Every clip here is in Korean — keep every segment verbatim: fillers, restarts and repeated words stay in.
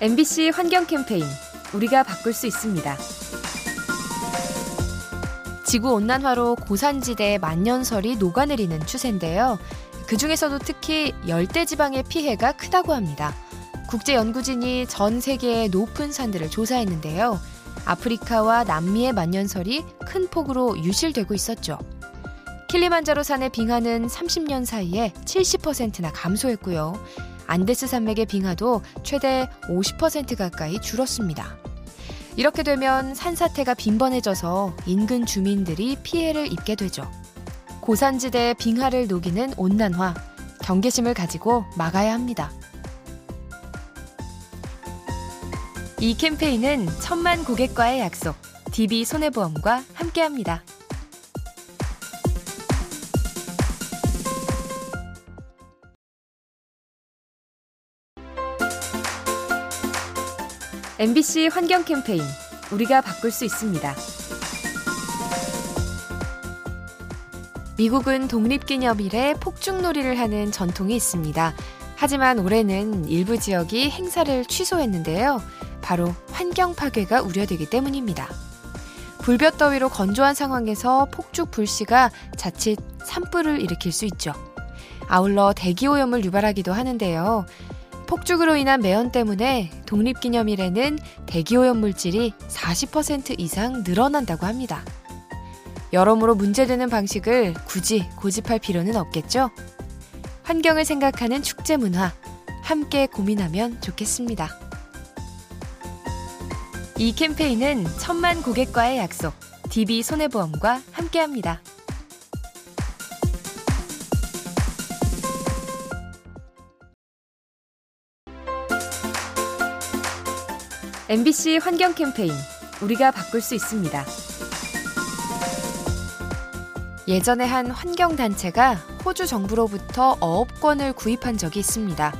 엠비씨 환경 캠페인 우리가 바꿀 수 있습니다. 지구온난화로 고산지대의 만년설이 녹아내리는 추세인데요. 그중에서도 특히 열대지방의 피해가 크다고 합니다. 국제연구진이 전 세계의 높은 산들을 조사했는데요. 아프리카와 남미의 만년설이 큰 폭으로 유실되고 있었죠. 킬리만자로 산의 빙하는 삼십 년 사이에 칠십 퍼센트나 감소했고요. 안데스 산맥의 빙하도 최대 오십 퍼센트 가까이 줄었습니다. 이렇게 되면 산사태가 빈번해져서 인근 주민들이 피해를 입게 되죠. 고산지대의 빙하를 녹이는 온난화, 경계심을 가지고 막아야 합니다. 이 캠페인은 천만 고객과의 약속, 디비손해보험과 함께합니다. 엠비씨 환경 캠페인, 우리가 바꿀 수 있습니다. 미국은 독립기념일에 폭죽놀이를 하는 전통이 있습니다. 하지만 올해는 일부 지역이 행사를 취소했는데요. 바로 환경 파괴가 우려되기 때문입니다. 불볕더위로 건조한 상황에서 폭죽 불씨가 자칫 산불을 일으킬 수 있죠. 아울러 대기오염을 유발하기도 하는데요. 폭죽으로 인한 매연 때문에 독립기념일에는 대기오염 물질이 사십 퍼센트 이상 늘어난다고 합니다. 여러모로 문제되는 방식을 굳이 고집할 필요는 없겠죠? 환경을 생각하는 축제 문화, 함께 고민하면 좋겠습니다. 이 캠페인은 천만 고객과의 약속, 디비손해보험과 함께합니다. 엠비씨 환경 캠페인, 우리가 바꿀 수 있습니다. 예전에 한 환경단체가 호주 정부로부터 어업권을 구입한 적이 있습니다.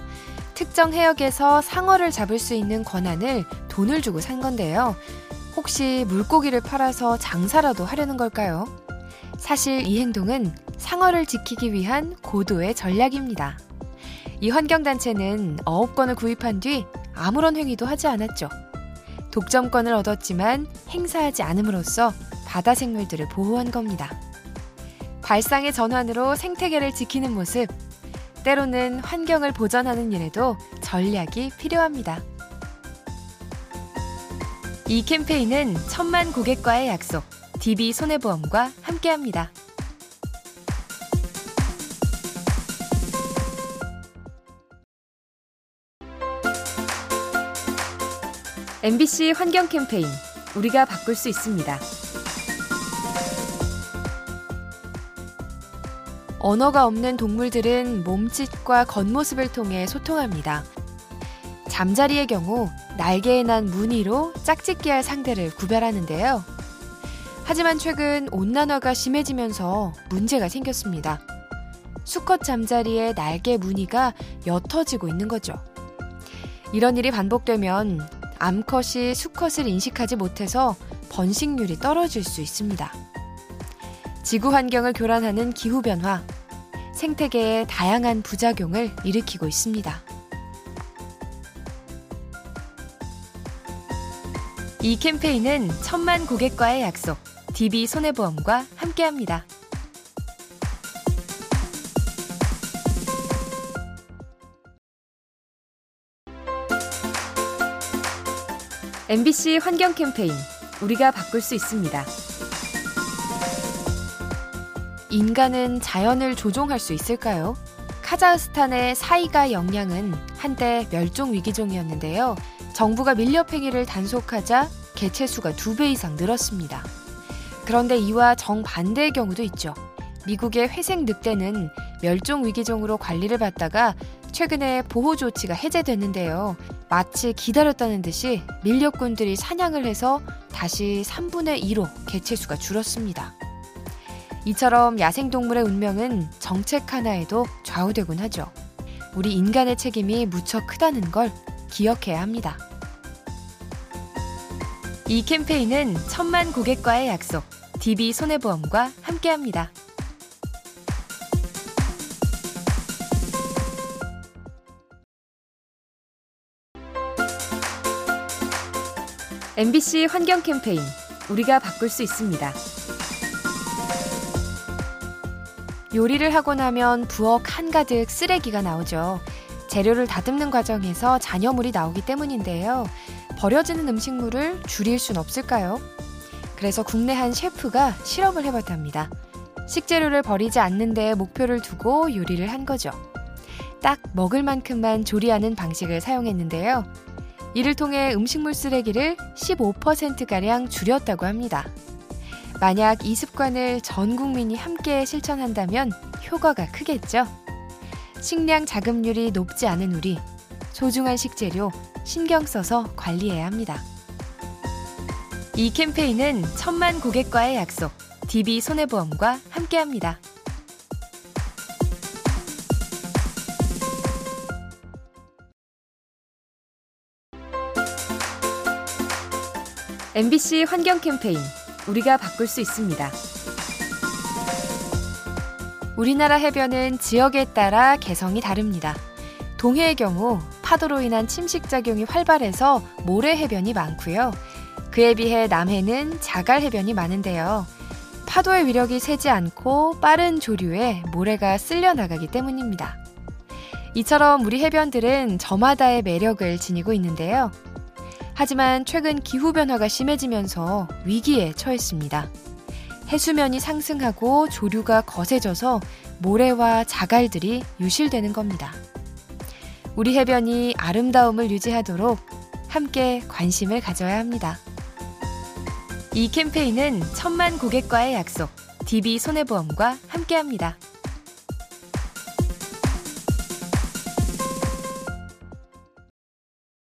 특정 해역에서 상어를 잡을 수 있는 권한을 돈을 주고 산 건데요. 혹시 물고기를 팔아서 장사라도 하려는 걸까요? 사실 이 행동은 상어를 지키기 위한 고도의 전략입니다. 이 환경단체는 어업권을 구입한 뒤 아무런 행위도 하지 않았죠. 독점권을 얻었지만 행사하지 않음으로써 바다 생물들을 보호한 겁니다. 발상의 전환으로 생태계를 지키는 모습, 때로는 환경을 보전하는 일에도 전략이 필요합니다. 이 캠페인은 천만 고객과의 약속, 디비손해보험과 함께합니다. 엠비씨 환경 캠페인, 우리가 바꿀 수 있습니다. 언어가 없는 동물들은 몸짓과 겉모습을 통해 소통합니다. 잠자리의 경우 날개에 난 무늬로 짝짓기할 상대를 구별하는데요. 하지만 최근 온난화가 심해지면서 문제가 생겼습니다. 수컷 잠자리의 날개 무늬가 옅어지고 있는 거죠. 이런 일이 반복되면 암컷이 수컷을 인식하지 못해서 번식률이 떨어질 수 있습니다. 지구 환경을 교란하는 기후변화, 생태계에 다양한 부작용을 일으키고 있습니다. 이 캠페인은 천만 고객과의 약속, 디비손해보험과 함께합니다. 엠비씨 환경 캠페인, 우리가 바꿀 수 있습니다. 인간은 자연을 조종할 수 있을까요? 카자흐스탄의 사이가 영양은 한때 멸종 위기종이었는데요. 정부가 밀렵 행위를 단속하자 개체 수가 두 배 이상 늘었습니다. 그런데 이와 정반대의 경우도 있죠. 미국의 회색 늑대는 멸종 위기종으로 관리를 받다가 최근에 보호 조치가 해제됐는데요. 마치 기다렸다는 듯이 밀렵꾼들이 사냥을 해서 다시 삼분의 이로 개체수가 줄었습니다. 이처럼 야생동물의 운명은 정책 하나에도 좌우되곤 하죠. 우리 인간의 책임이 무척 크다는 걸 기억해야 합니다. 이 캠페인은 천만 고객과의 약속, 디비손해보험과 함께합니다. 엠비씨 환경 캠페인 우리가 바꿀 수 있습니다. 요리를 하고 나면 부엌 한가득 쓰레기가 나오죠. 재료를 다듬는 과정에서 잔여물이 나오기 때문인데요. 버려지는 음식물을 줄일 순 없을까요? 그래서 국내 한 셰프가 실험을 해봤답니다. 식재료를 버리지 않는 데 목표를 두고 요리를 한 거죠. 딱 먹을 만큼만 조리하는 방식을 사용했는데요. 이를 통해 음식물 쓰레기를 십오 퍼센트가량 줄였다고 합니다. 만약 이 습관을 전 국민이 함께 실천한다면 효과가 크겠죠. 식량 자급률이 높지 않은 우리, 소중한 식재료 신경 써서 관리해야 합니다. 이 캠페인은 천만 고객과의 약속, 디비손해보험과 함께합니다. 엠비씨 환경 캠페인 우리가 바꿀 수 있습니다. 우리나라 해변은 지역에 따라 개성이 다릅니다. 동해의 경우 파도로 인한 침식작용이 활발해서 모래 해변이 많고요. 그에 비해 남해는 자갈 해변이 많은데요. 파도의 위력이 세지 않고 빠른 조류에 모래가 쓸려나가기 때문입니다. 이처럼 우리 해변들은 저마다의 매력을 지니고 있는데요. 하지만 최근 기후변화가 심해지면서 위기에 처했습니다. 해수면이 상승하고 조류가 거세져서 모래와 자갈들이 유실되는 겁니다. 우리 해변이 아름다움을 유지하도록 함께 관심을 가져야 합니다. 이 캠페인은 천만 고객과의 약속, 디비손해보험과 함께합니다.